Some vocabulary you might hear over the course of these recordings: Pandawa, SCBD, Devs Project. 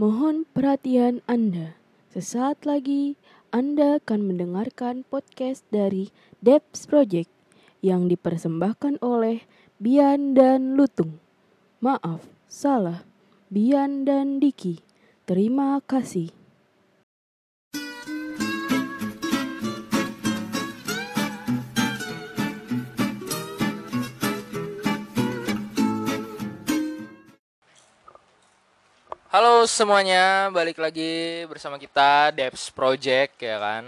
Mohon perhatian Anda. Sesaat lagi Anda akan mendengarkan podcast dari Devs Project yang dipersembahkan oleh Bian dan Lutung. Maaf, salah. Bian dan Diki. Terima kasih. Halo semuanya, balik lagi bersama kita Devs Project ya kan.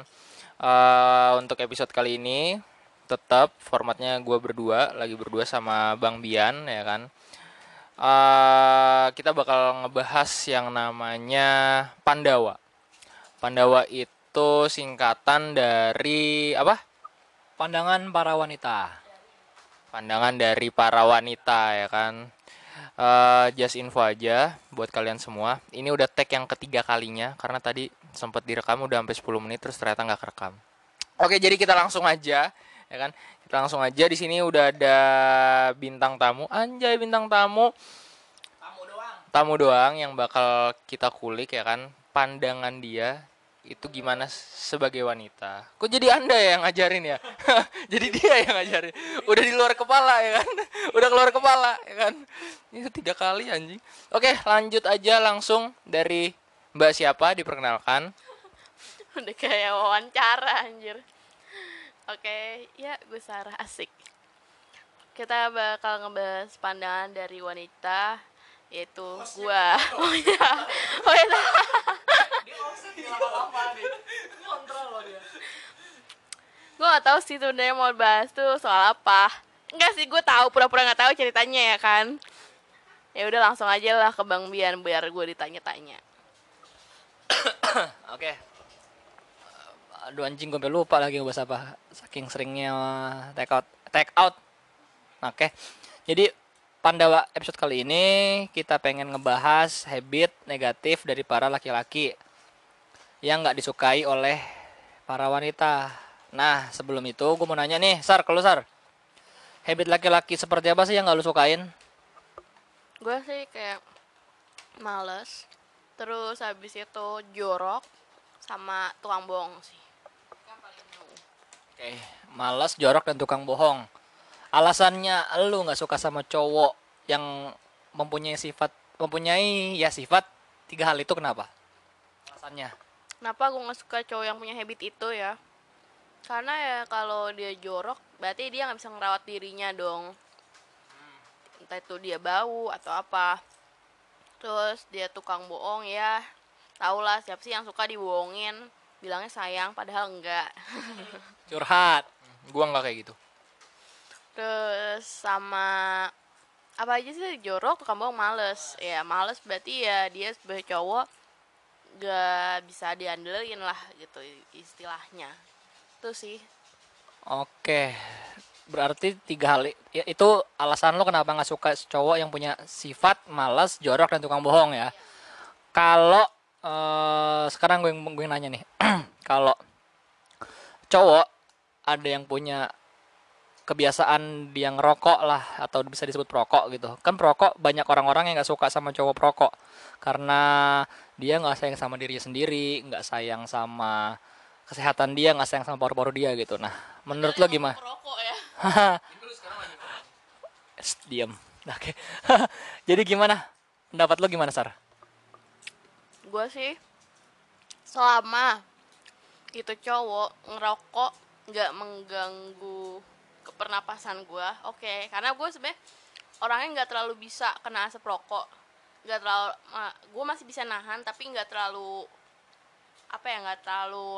Untuk episode kali ini tetap formatnya gue berdua sama Bang Bian ya kan. Kita bakal ngebahas yang namanya Pandawa. Pandawa itu singkatan dari apa? Pandangan dari para wanita ya kan. Just info aja buat kalian semua. Ini udah tag yang ketiga kalinya karena tadi sempat direkam udah sampai 10 menit terus ternyata nggak kerekam. Oke, jadi kita langsung aja, ya kan? Kita langsung aja, di sini udah ada bintang tamu. Anjay, bintang tamu. Tamu doang yang bakal kita kulik ya kan. Pandangan dia itu gimana sebagai wanita. Kok jadi Anda yang ngajarin ya? Jadi dia yang ngajarin. Udah di luar kepala ya kan? Udah keluar kepala ya kan? Itu 3 kali anjing. Oke, lanjut aja langsung dari Mbak siapa diperkenalkan. Udah kayak wawancara anjir. Oke, ya gue Sarah, asik. Kita bakal ngebahas pandangan dari wanita, yaitu gue. Oh ya. Gue gak tau sih sebenernya mau bahas tuh soal apa. Enggak sih, gue tahu, pura-pura gak tahu ceritanya ya kan. Ya udah langsung aja lah ke Bang Bian biar gue ditanya-tanya. Oke. Aduh anjing, gue sampe lupa lagi ngebahas apa, saking seringnya take out. Oke. Jadi Pandawa episode kali ini kita pengen ngebahas habit negatif dari para laki-laki yang gak disukai oleh para wanita. Nah, sebelum itu gue mau nanya nih, Sar, habit laki-laki seperti apa sih yang gak lu sukain? Gue sih kayak males, terus habis itu jorok, sama tukang bohong sih. Oke, males, jorok, dan tukang bohong. Alasannya lu gak suka sama cowok yang mempunyai sifat 3 hal itu kenapa? Alasannya? Kenapa gue gak suka cowok yang punya habit itu ya? Karena ya kalau dia jorok, berarti dia gak bisa ngerawat dirinya dong. Entah itu dia bau atau apa. Terus dia tukang bohong ya. Tau lah siapa sih yang suka dibohongin. Bilangnya sayang padahal enggak. Curhat. Gue gak kayak gitu. Terus sama apa aja sih, jorok, tukang bohong, males. Ya males berarti ya dia sebagai cowok gak bisa diandelin lah gitu istilahnya. Itu sih. Oke. Berarti 3 hal itu alasan lo kenapa gak suka cowok yang punya sifat malas, jorok, dan tukang bohong ya. Kalau sekarang gue nanya nih. Kalau cowok ada yang punya kebiasaan dia ngerokok lah, atau bisa disebut perokok gitu. Kan perokok banyak orang-orang yang gak suka sama cowok perokok karena dia gak sayang sama dirinya sendiri, gak sayang sama kesehatan dia, gak sayang sama paru-paru dia gitu. Nah, menurut lo gimana? Perokok ya? Diam. Oke. Jadi gimana? Pendapat lo gimana, Sar? Gue sih selama itu cowok ngerokok gak mengganggu kepernapasan gue, oke. Karena gue sebenarnya orangnya gak terlalu bisa kena asap rokok. Gue masih bisa nahan tapi nggak terlalu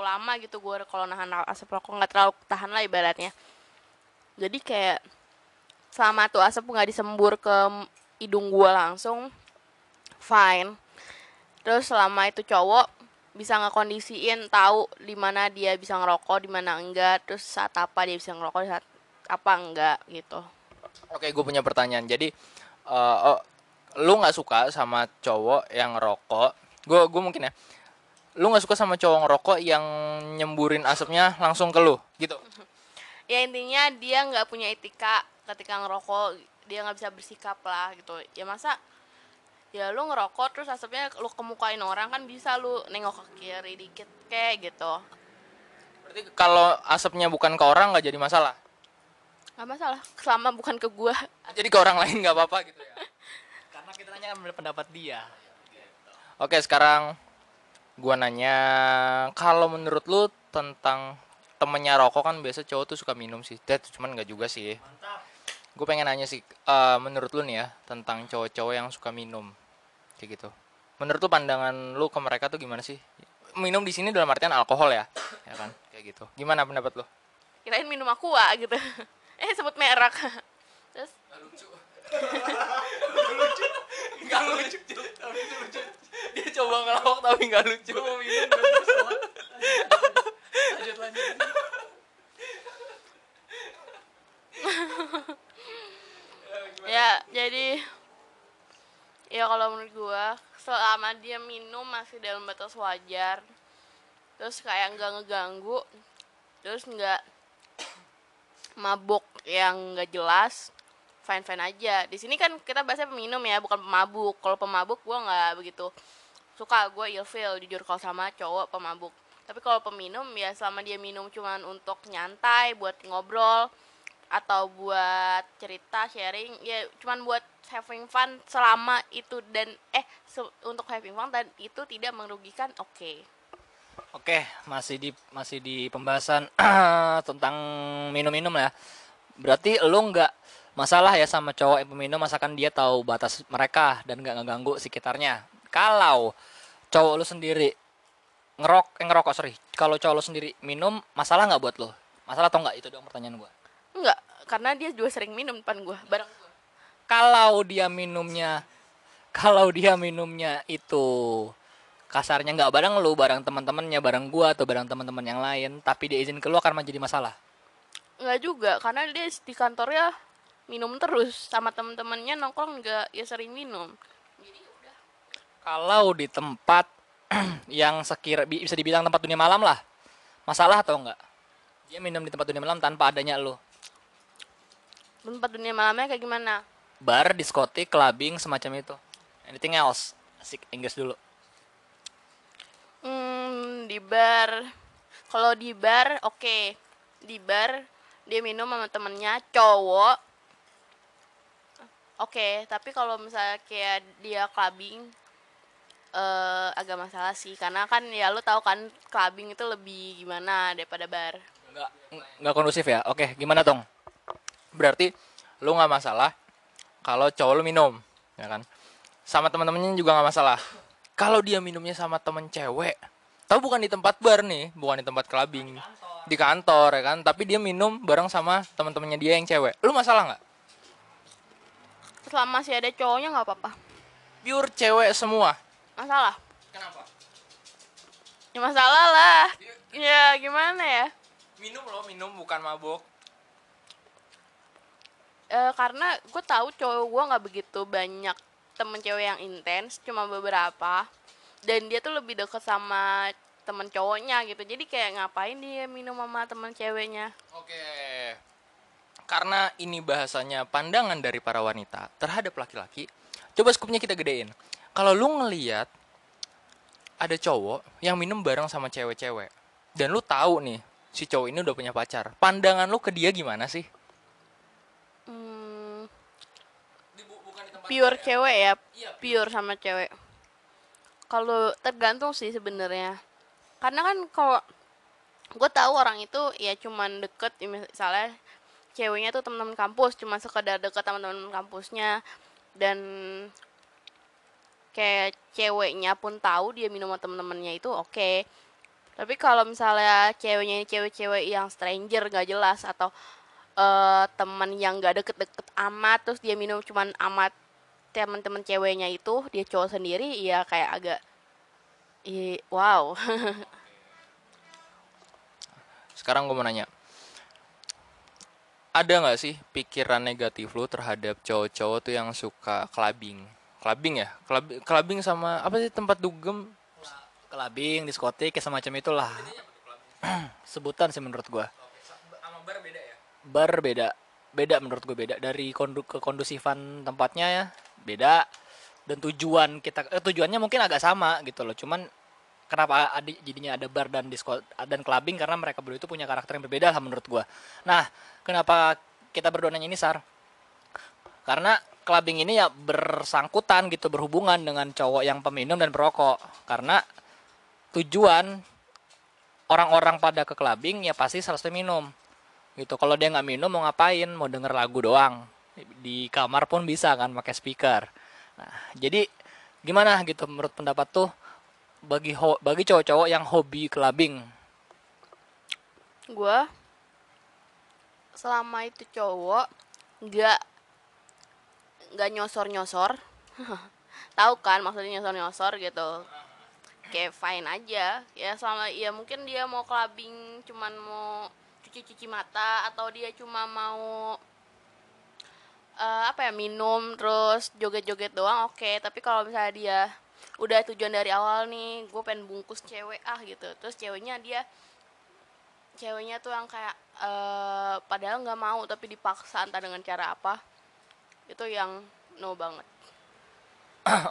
lama gitu. Gue kalau nahan asap rokok nggak terlalu tahan lah ibaratnya. Jadi kayak selama tuh asap nggak disembur ke hidung gue langsung fine. Terus selama itu cowok bisa ngekondisiin, tahu di mana dia bisa ngerokok, di mana enggak, terus saat apa dia bisa ngerokok, saat apa enggak gitu. Oke, gue punya pertanyaan. Jadi lu nggak suka sama cowok yang ngerokok. Gue mungkin ya. Lu nggak suka sama cowok ngerokok yang nyemburin asapnya langsung ke lu, gitu? Ya intinya dia nggak punya etika ketika ngerokok, dia nggak bisa bersikap lah gitu. Ya masa ya lu ngerokok terus asapnya lu kemukain orang kan bisa lu nengok ke kiri dikit kayak gitu. Berarti kalau asapnya bukan ke orang nggak jadi masalah? Nggak masalah, selama bukan ke gua. Jadi ke orang lain nggak apa-apa gitu ya? Karena kita nanya pendapat dia. Oke, sekarang gua nanya, kalau menurut lu tentang temennya rokok, kan biasa cowok tuh suka minum sih, cuman nggak juga sih. Mantap. Gue pengen nanya sih, menurut lu nih ya, tentang cowok-cowok yang suka minum kayak gitu. Menurut lu pandangan lu ke mereka tuh gimana sih? Minum di sini dalam artian alkohol ya, ya kan? Kayak gitu. Gimana pendapat lu? Kirain minum aqua gitu. Sebut merek. Terus? Gak lucu. Gak lucu. Tapi lucu. Dia coba ngelawak tapi gak lucu. Gue mau minum dan tersalah. Lanjut. Ya, jadi ya kalau menurut gue selama dia minum masih dalam batas wajar, terus kayak nggak ngeganggu, terus nggak mabuk yang nggak jelas, fine aja. Di sini kan kita bahasnya peminum ya, bukan pemabuk. Kalau pemabuk gue nggak begitu suka, gue ilfeel jujur kalau sama cowok pemabuk. Tapi kalau peminum ya selama dia minum cuman untuk nyantai, buat ngobrol atau buat cerita sharing, ya cuman buat having fun, selama itu dan untuk having fun dan itu tidak merugikan, oke, masih di pembahasan tentang minum-minum ya. Berarti lo nggak masalah ya sama cowok yang peminum asalkan dia tahu batas mereka dan nggak ngeganggu sekitarnya. Kalau cowok lo sendiri kalau cowok lo sendiri minum, masalah nggak buat lo? Masalah atau nggak, itu doang pertanyaan gue. Enggak, karena dia juga sering minum depan gue, bareng gue. Kalau dia minumnya itu kasarnya nggak bareng lu, bareng teman-temannya, bareng gue atau bareng teman-teman yang lain, tapi dia izin ke lu akan menjadi masalah? Enggak juga, karena dia di kantornya minum terus, sama teman-temannya nongkrong juga ya sering minum. Jadi udah. Kalau di tempat yang bisa dibilang tempat dunia malam lah, masalah atau enggak? Dia minum di tempat dunia malam tanpa adanya lo. Tempat dunia malamnya kayak gimana? Bar, diskotik, clubbing, semacam itu. Anything else? Asik Inggris dulu. Di bar. Kalau di bar, oke. Di bar dia minum sama temennya cowok. Oke, tapi kalau misalnya kayak dia clubbing, agak masalah sih. Karena kan ya lo tahu kan clubbing itu lebih gimana daripada bar. Nggak kondusif ya? Oke, gimana Tong? Berarti lu nggak masalah kalau cowok lu minum, ya kan? Sama teman-temannya juga nggak masalah. Kalau dia minumnya sama temen cewek, tau bukan di tempat bar nih, bukan di tempat clubbing, di kantor ya kan? Tapi dia minum bareng sama teman-temannya dia yang cewek, lu masalah nggak? Selama masih ada cowoknya nggak apa-apa. Pure cewek semua. Masalah. Kenapa? Ya masalah lah. Ya gimana ya? Minum bukan mabuk. Karena gue tahu cowok gue nggak begitu banyak temen cewek yang intens, cuma beberapa, dan dia tuh lebih deket sama temen cowoknya gitu. Jadi kayak ngapain dia minum sama temen ceweknya? Oke. Karena ini bahasanya pandangan dari para wanita terhadap laki-laki, coba skupnya kita gedein. Kalau lu ngelihat ada cowok yang minum bareng sama cewek-cewek, dan lu tahu nih si cowok ini udah punya pacar, pandangan lu ke dia gimana sih? Pure cewek ya? Iya, pure sama cewek. Kalau tergantung sih sebenarnya. Karena kan kalau gue tahu orang itu ya cuman deket, misalnya ceweknya tuh teman-teman kampus, cuman sekedar deket sama teman-teman kampusnya, dan kayak ceweknya pun tahu dia minum sama teman-temannya itu, oke. Tapi kalau misalnya ceweknya ini cewek-cewek yang stranger gak jelas, atau teman yang gak deket-deket amat, terus dia minum cuman amat teman-teman ceweknya itu, dia cowok sendiri, ya kayak agak wow. Sekarang gue mau nanya, ada gak sih pikiran negatif lu terhadap cowok-cowok tuh yang suka clubbing? Clubbing ya? Clubbing sama apa sih, tempat dugem? Clubbing, diskotik, kayak semacam itulah. Sebutan sih menurut gue. Sama bar beda ya? Bar beda. Beda menurut gue, beda. Dari kondusifan tempatnya ya, beda. dan tujuan kita tujuannya mungkin agak sama gitu loh, cuman kenapa jadinya ada bar dan disco dan clubbing, karena mereka berdua itu punya karakter yang berbeda lah menurut gua. Nah, kenapa kita berdua nanya ini, Sar? Karena clubbing ini ya bersangkutan gitu, berhubungan dengan cowok yang peminum dan perokok. Karena tujuan orang-orang pada ke clubbing ya pasti selesai minum gitu. Kalau dia nggak minum mau ngapain? Mau denger lagu doang, di kamar pun bisa kan pakai speaker. Nah, jadi gimana gitu menurut pendapat tuh bagi cowok-cowok yang hobi clubbing? Gue selama itu cowok nggak nyosor-nyosor, tahu kan maksudnya nyosor-nyosor gitu, kayak fine aja ya. Selama ya mungkin dia mau clubbing cuman mau cuci-cuci mata, atau dia cuma mau minum terus joget-joget doang, oke. Tapi kalau misalnya dia udah tujuan dari awal nih, gue pengen bungkus cewek gitu, terus ceweknya tuh yang kayak padahal nggak mau tapi dipaksa entah dengan cara apa, itu yang no banget.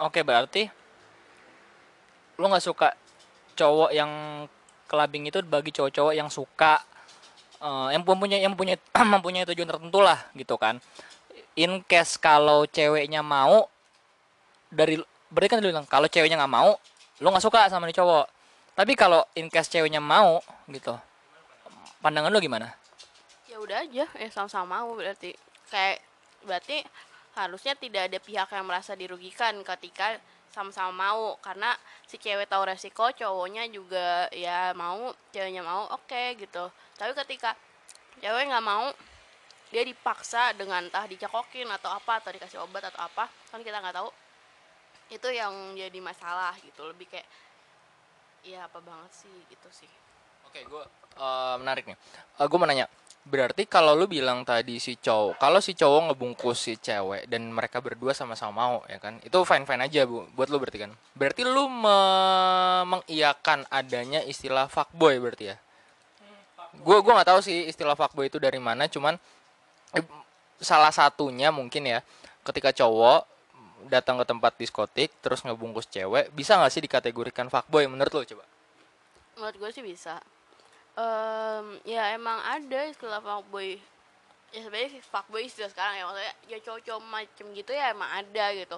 Oke, berarti lo nggak suka cowok yang clubbing itu bagi cowok-cowok yang suka mempunyai tujuan tertentu lah gitu kan. In case kalau ceweknya mau, berarti kan lo bilang kalau ceweknya nggak mau lo nggak suka sama nih cowok. Tapi kalau in case ceweknya mau gitu, pandangan lo gimana? Ya udah aja, sama-sama mau berarti. Berarti harusnya tidak ada pihak yang merasa dirugikan ketika sama-sama mau, karena si cewek tahu resiko, cowoknya juga ya mau, ceweknya mau, oke, gitu. Tapi ketika cewek nggak mau, dia dipaksa dengan entah dicakokin atau apa, atau dikasih obat atau apa, kan kita nggak tahu, itu yang jadi masalah gitu. Lebih kayak ya apa banget sih gitu sih. Oke, gue menarik nih. Gue mau nanya, berarti kalau lu bilang tadi kalau si cowok ngebungkus si cewek dan mereka berdua sama-sama mau, ya kan, itu fine-fine aja buat lu berarti kan. Berarti lu mengiyakan adanya istilah fuckboy berarti ya. Gue nggak tahu sih istilah fuckboy itu dari mana, cuman salah satunya mungkin ya, ketika cowok datang ke tempat diskotik terus ngebungkus cewek, bisa nggak sih dikategorikan fuckboy menurut lu? Coba. Menurut gue sih bisa. Ya emang ada istilah fuckboy. Ya sebenarnya fuckboy istilah sekarang ya, maksudnya ya cowok-cowok macam gitu ya emang ada gitu.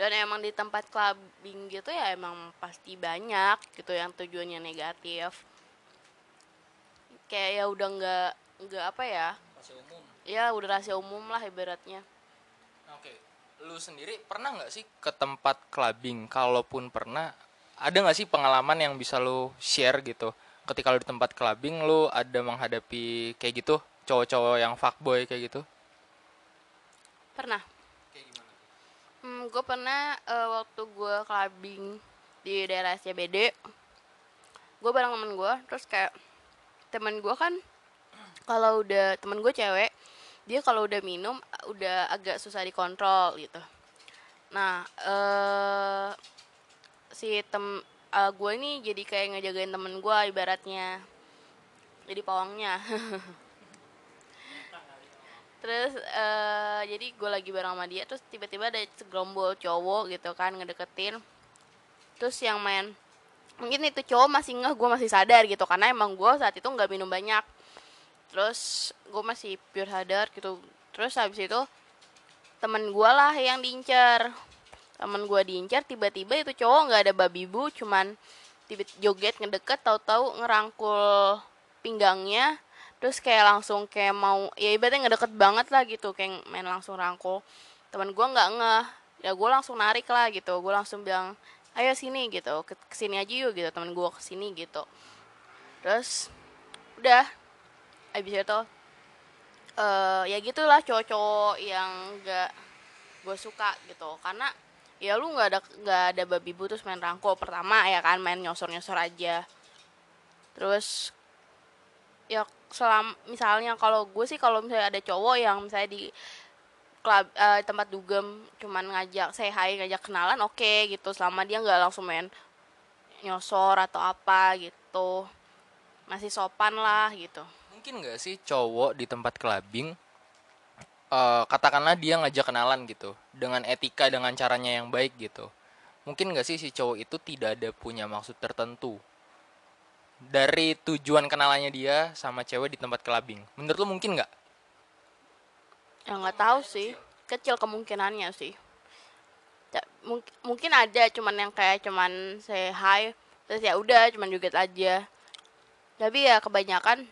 Dan emang di tempat clubbing gitu ya emang pasti banyak gitu yang tujuannya negatif. Kayak ya udah nggak apa ya? Rahasia umum. Ya udah rahasia umum lah ibaratnya. Oke, lu sendiri pernah nggak sih ke tempat clubbing? Kalaupun pernah, ada nggak sih pengalaman yang bisa lu share gitu? Ketika lo di tempat clubbing, lo ada menghadapi kayak gitu, cowok-cowok yang fuckboy kayak gitu? Pernah. Kayak gimana? Gue pernah waktu gue clubbing di daerah SCBD, gue bareng temen gue, terus kayak temen gue kan, kalau udah temen gue cewek, dia kalau udah minum, udah agak susah dikontrol gitu. Nah, gue ini jadi kayak ngejagain temen gue ibaratnya, jadi pawangnya. Terus jadi gue lagi bareng sama dia, terus tiba-tiba ada segerombol cowok gitu kan ngedeketin. Terus yang main, mungkin itu cowok masih gue masih sadar gitu, karena emang gue saat itu gak minum banyak. Terus gue masih pure sadar gitu. Terus habis itu temen gue lah yang diincar. Temen gue diincar, tiba-tiba itu cowok gak ada babi bu, cuman tiba-tiba joget ngedeket, tahu-tahu ngerangkul pinggangnya, terus kayak langsung kayak mau, ya ibaratnya ngedeket banget lah gitu, kayak main langsung rangkul. Temen gue gak ngeh, ya gue langsung narik lah gitu, gue langsung bilang, ayo sini gitu, kesini aja yuk gitu, temen gue kesini gitu. Terus, udah, abis itu, ya gitulah cowok-cowok yang gak gue suka gitu, karena ya lu nggak ada babi bu terus main rangkul. Pertama ya kan main nyosor-nyosor aja. Terus ya misalnya kalau gue sih, kalau misalnya ada cowok yang misalnya di klub, tempat dugem cuman ngajak say hi, ngajak kenalan, oke, gitu, selama dia nggak langsung main nyosor atau apa gitu, masih sopan lah gitu. Mungkin nggak sih cowok di tempat clubbing katakanlah dia ngajak kenalan gitu, dengan etika, dengan caranya yang baik gitu. Mungkin gak sih si cowok itu tidak ada punya maksud tertentu dari tujuan kenalannya dia sama cewek di tempat clubbing? Menurut lu mungkin gak? Ya gak tahu sih, kecil kemungkinannya sih. Mungkin ada, cuman yang kayak cuman say hi, terus ya udah cuman joget aja. Tapi ya kebanyakan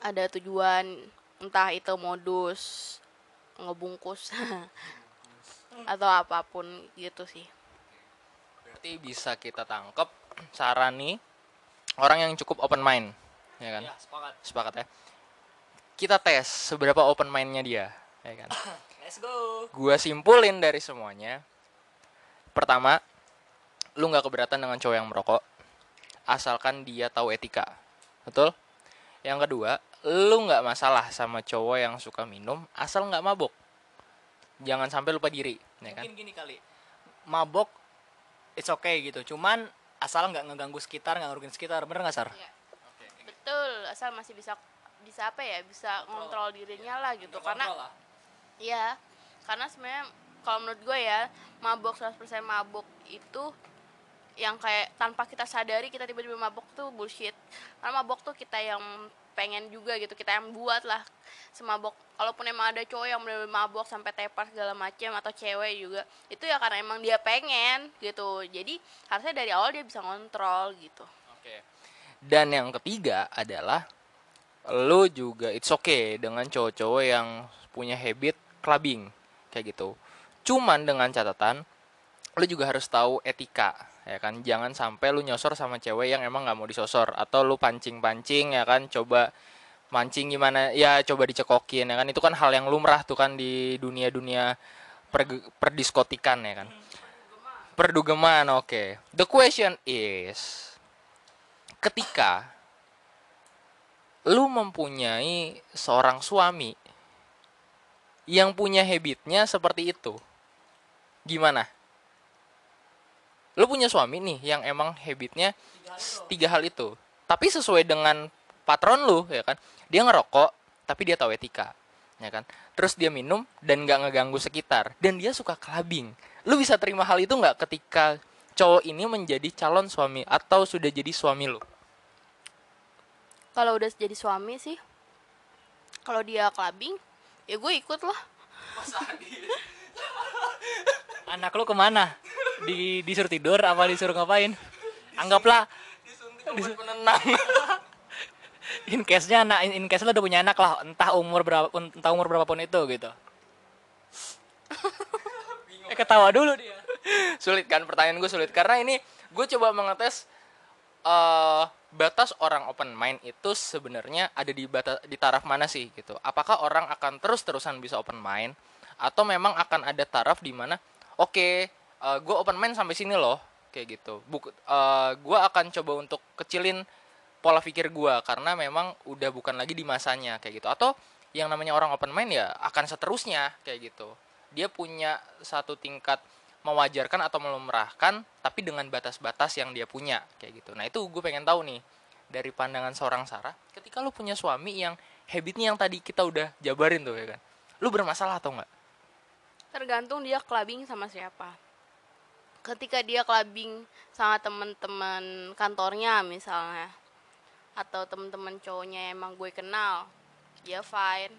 ada tujuan, entah itu modus, ngebungkus, atau apapun gitu sih. Berarti bisa kita tangkep saran nih, orang yang cukup open mind, ya kan? Ya, sepakat ya. Kita tes seberapa open mindnya dia, ya kan? Let's go. Gua simpulin dari semuanya. Pertama, lu nggak keberatan dengan cowok yang merokok, asalkan dia tahu etika, betul? Yang kedua, lu gak masalah sama cowok yang suka minum asal gak mabok. Jangan sampai lupa diri, ya kan? Mungkin gini kali, mabok it's okay gitu, cuman asal gak ngeganggu sekitar, gak ngerugiin sekitar, bener gak Sar? Iya. Okay. Betul, asal masih bisa apa ya, bisa ngontrol dirinya lah gitu. Karena iya, karena sebenarnya kalau menurut gue ya, mabok 100% mabok itu yang kayak tanpa kita sadari kita tiba-tiba mabok tuh bullshit. Karena mabok tuh kita yang pengen juga gitu, kita yang buat lah semabok. Kalaupun emang ada cowok yang bener-bener mabok sampai tepar segala macam, atau cewek juga, itu ya karena emang dia pengen gitu. Jadi harusnya dari awal dia bisa ngontrol gitu. Oke. Dan yang ketiga adalah lu juga it's okay dengan cowok-cowok yang punya habit clubbing kayak gitu. Cuman dengan catatan lu juga harus tahu etika, ya kan? Jangan sampai lu nyosor sama cewek yang emang nggak mau disosor, atau lu pancing-pancing, ya kan? Coba mancing gimana? Ya coba dicekokin, ya kan? Itu kan hal yang lumrah tuh kan di dunia-dunia perdiskotikan, ya kan? Perdugeman, oke. Okay. The question is, ketika lu mempunyai seorang suami yang punya habitnya seperti itu, gimana? Lu punya suami nih yang emang habitnya tiga hal itu. Tapi sesuai dengan patron lu, ya kan? Dia ngerokok, tapi dia tahu etika, ya kan? Terus dia minum dan gak ngeganggu sekitar, dan dia suka clubbing. Lu bisa terima hal itu gak ketika cowok ini menjadi calon suami atau sudah jadi suami lu? Kalau udah jadi suami sih, kalau dia clubbing, ya gue ikut lah. Anak lu kemana? Disuruh tidur apa disuruh ngapain? Anggaplah disuntik penenang. In case-nya udah punya anak lah, entah umur berapapun itu gitu. Ketawa dulu dia. Sulit kan, pertanyaan gue sulit karena ini gue coba mengetes batas orang open mind itu sebenarnya ada di taraf mana sih gitu. Apakah orang akan terus-terusan bisa open mind, atau memang akan ada taraf di mana oke, gue open mind sampai sini loh, kayak gitu. Gue akan coba untuk kecilin pola pikir gue karena memang udah bukan lagi di masanya kayak gitu. Atau yang namanya orang open mind ya akan seterusnya kayak gitu. Dia punya satu tingkat mewajarkan atau melumrahkan, tapi dengan batas-batas yang dia punya kayak gitu. Nah itu gue pengen tahu nih dari pandangan seorang Sarah, ketika lu punya suami yang habitnya yang tadi kita udah jabarin tuh, ya kan? Lu bermasalah atau enggak? Tergantung dia clubbing sama siapa. Ketika dia clubbing sama teman-teman kantornya misalnya, atau teman-teman cowoknya emang gue kenal, dia fine.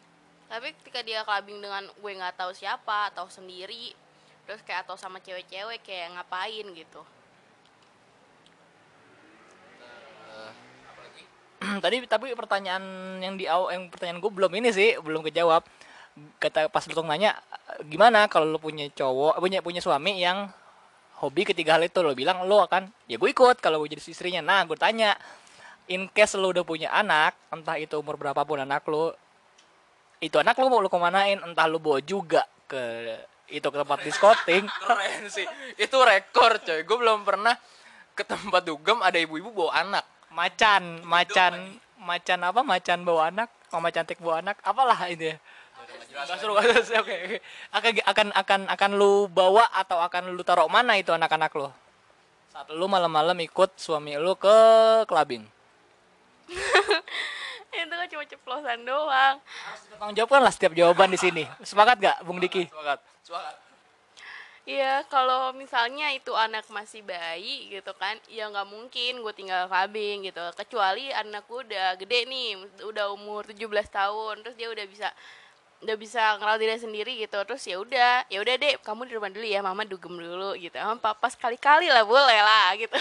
Tapi ketika dia clubbing dengan gue nggak tahu siapa, atau sendiri, terus kayak atau sama cewek-cewek, kayak ngapain gitu. Tadi tapi pertanyaan pertanyaan gue belum ini sih, belum kejawab. Kata pas lu nanya gimana kalau lu punya cowok, punya suami yang hobi ketiga hal itu, lo bilang lo akan, ya gue ikut kalau gue jadi istrinya. Nah gue tanya, in case lo udah punya anak, entah itu umur berapapun anak lo, itu anak lo mau lo kemanain, entah lo bawa juga ke tempat diskoting. Keren sih, itu rekor coy. Gue belum pernah ke tempat dugem ada ibu-ibu bawa anak. Macan bawa anak, mama cantik bawa anak, apalah ini. Oke. Akan lu bawa atau akan lu taruh mana itu anak-anak lu saat lu malam-malam ikut suami lu ke clubbing? itu kan cuma ceplosan doang. Harus ditanggung jawabkan lah setiap jawaban di sini. Semangat gak, Bung Diki? Semangat, semangat. Iya, kalau misalnya itu anak masih bayi gitu kan, ya nggak mungkin gue tinggal kabin gitu. Kecuali anak gue udah gede nih, udah umur 17 tahun, terus dia udah bisa ngerawat diri sendiri gitu, terus ya udah deh kamu di rumah dulu ya, mama dugem dulu gitu, sama papa sekali-kali lah, boleh lah gitu.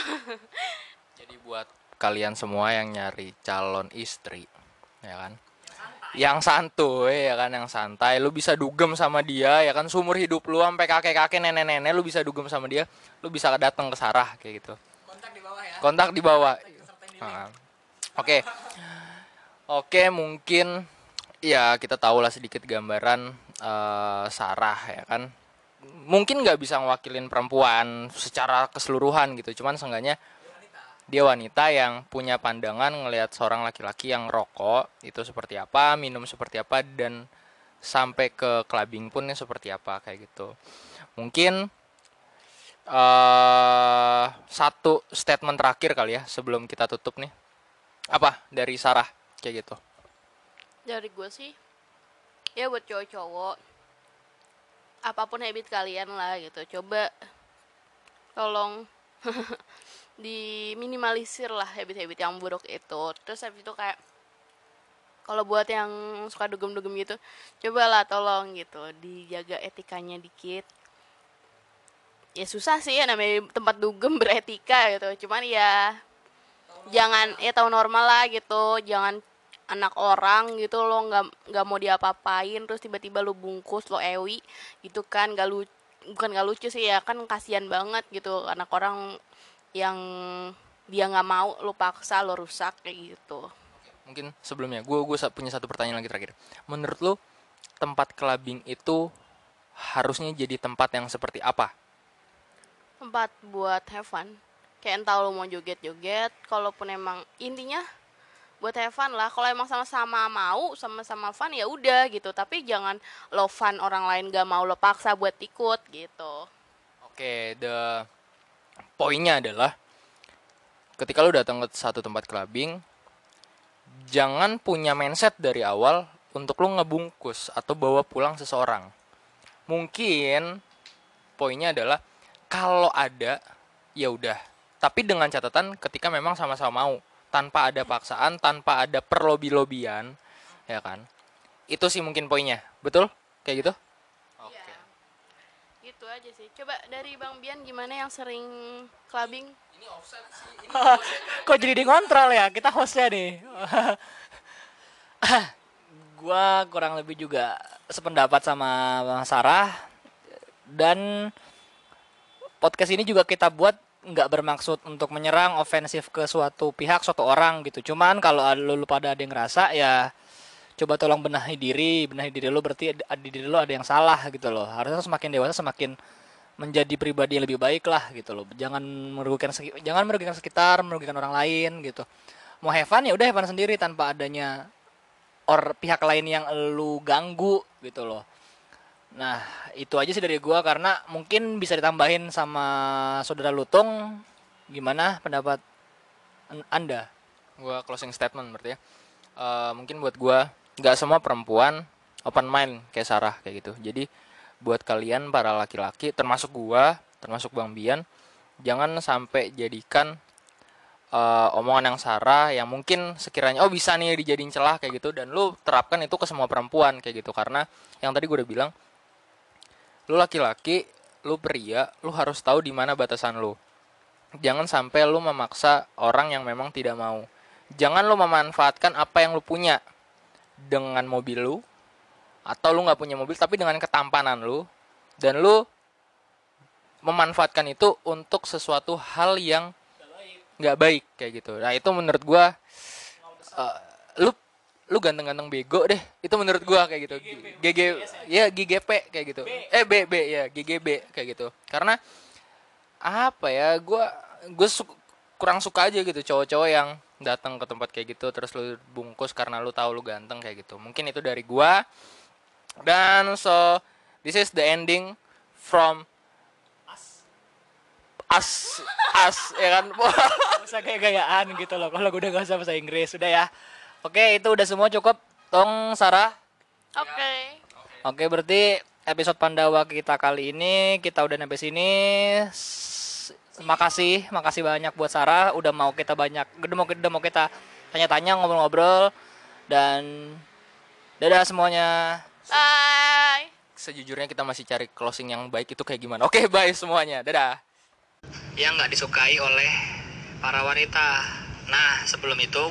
Jadi buat kalian semua yang nyari calon istri, ya kan, yang santuy, ya kan, yang santai, lu bisa dugem sama dia, ya kan, seumur hidup lu sampai kakek-kakek, nenek-nenek, lu bisa dugem sama dia, lu bisa datang ke Sarah kayak gitu. Kontak di bawah ya. Kontak di bawah. Oke, oke, mungkin ya kita tahulah sedikit gambaran Sarah, ya kan. Mungkin nggak bisa mewakilin perempuan secara keseluruhan gitu, cuman seenggaknya dia wanita yang punya pandangan ngelihat seorang laki-laki yang rokok itu seperti apa, minum seperti apa, dan sampai ke clubbing punnya seperti apa kayak gitu. Mungkin satu statement terakhir kali ya sebelum kita tutup nih, apa dari Sarah kayak gitu? Dari gue sih, ya buat cowok-cowok, apapun habit kalian lah gitu, coba tolong diminimalisir lah habit-habit yang buruk itu. Terus habis itu kayak, kalau buat yang suka dugem-dugem gitu, cobalah tolong gitu, dijaga etikanya dikit. Ya susah sih ya, namanya tempat dugem beretika gitu, cuman ya jangan, ya tahu normal lah gitu, jangan anak orang gitu, lo nggak mau diapa-apain terus tiba-tiba lo bungkus, lo ewi gitu kan, bukan nggak lucu sih ya kan, kasihan banget gitu anak orang yang dia nggak mau lo paksa, lo rusak kayak gitu. Mungkin sebelumnya gue punya satu pertanyaan lagi terakhir. Menurut lo tempat clubbing itu harusnya jadi tempat yang seperti apa? Tempat buat have fun, kayak entah lo mau joget-joget, kalaupun emang intinya buat have fun lah. Kalau emang sama-sama mau, sama-sama fun, ya udah gitu. Tapi jangan lo fun orang lain gak mau, lo paksa buat ikut gitu. Oke, the poinnya adalah ketika lo datang ke satu tempat clubbing, jangan punya mindset dari awal untuk lo ngebungkus atau bawa pulang seseorang. Mungkin poinnya adalah kalau ada ya udah, tapi dengan catatan ketika memang sama-sama mau, tanpa ada paksaan, tanpa ada perlobi-lobian, ya kan? Itu sih mungkin poinnya, betul? Kayak gitu? Oke. Okay. Ya, gitu aja sih. Coba dari Bang Bian, gimana yang sering clubbing? Ini offside sih. Ini kok jadi di ngontrol ya? Kita hostnya nih. Gua kurang lebih juga sependapat sama Bang Sarah. Dan podcast ini juga kita buat nggak bermaksud untuk menyerang ofensif ke suatu pihak, suatu orang gitu. Cuman kalau lu pada ada yang ngerasa, ya coba tolong benahi diri lu, berarti di diri lu ada yang salah gitu loh. Harusnya semakin dewasa semakin menjadi pribadi yang lebih baik lah gitu loh. Jangan merugikan sekitar, merugikan orang lain gitu. Mau have fun ya udah have fun sendiri tanpa adanya pihak lain yang lu ganggu gitu loh. Nah, itu aja sih dari gua, karena mungkin bisa ditambahin sama Saudara Lutung. Gimana pendapat Anda? Gua closing statement berarti ya. Mungkin buat gua, gak semua perempuan open mind kayak Sarah kayak gitu. Jadi buat kalian para laki-laki, termasuk gua, termasuk Bang Bian, jangan sampai jadikan omongan yang Sarah yang mungkin sekiranya oh bisa nih dijadiin celah kayak gitu, dan lu terapkan itu ke semua perempuan kayak gitu. Karena yang tadi gua udah bilang, lu laki-laki, lu pria, lu harus tahu di mana batasan lu. Jangan sampai lu memaksa orang yang memang tidak mau. Jangan lu memanfaatkan apa yang lu punya dengan mobil lu, atau lu nggak punya mobil tapi dengan ketampanan lu, dan lu memanfaatkan itu untuk sesuatu hal yang nggak baik kayak gitu. Nah itu menurut gue, lu ganteng-ganteng bego deh, itu menurut gua kayak gitu. GGP kayak gitu. GGB kayak gitu. Karena apa ya, gua kurang suka aja gitu cowok-cowok yang datang ke tempat kayak gitu terus lu bungkus karena lu tahu lu ganteng kayak gitu. Mungkin itu dari gua. Dan so this is the ending from us ya kan. Usah kayak gayaan gitu loh. Kalau udah gak usah bahasa Inggris, sudah ya. Oke, itu udah semua cukup, Tong, Sarah. Oke. Okay. Oke, berarti episode Pandawa kita kali ini kita udah sampai sini. Makasih banyak buat Sarah udah mau kita kita tanya-tanya, ngobrol-ngobrol, dan dadah semuanya. Bye. Sejujurnya kita masih cari closing yang baik itu kayak gimana. Oke, bye semuanya. Dadah. Yang nggak disukai oleh para wanita. Nah, sebelum itu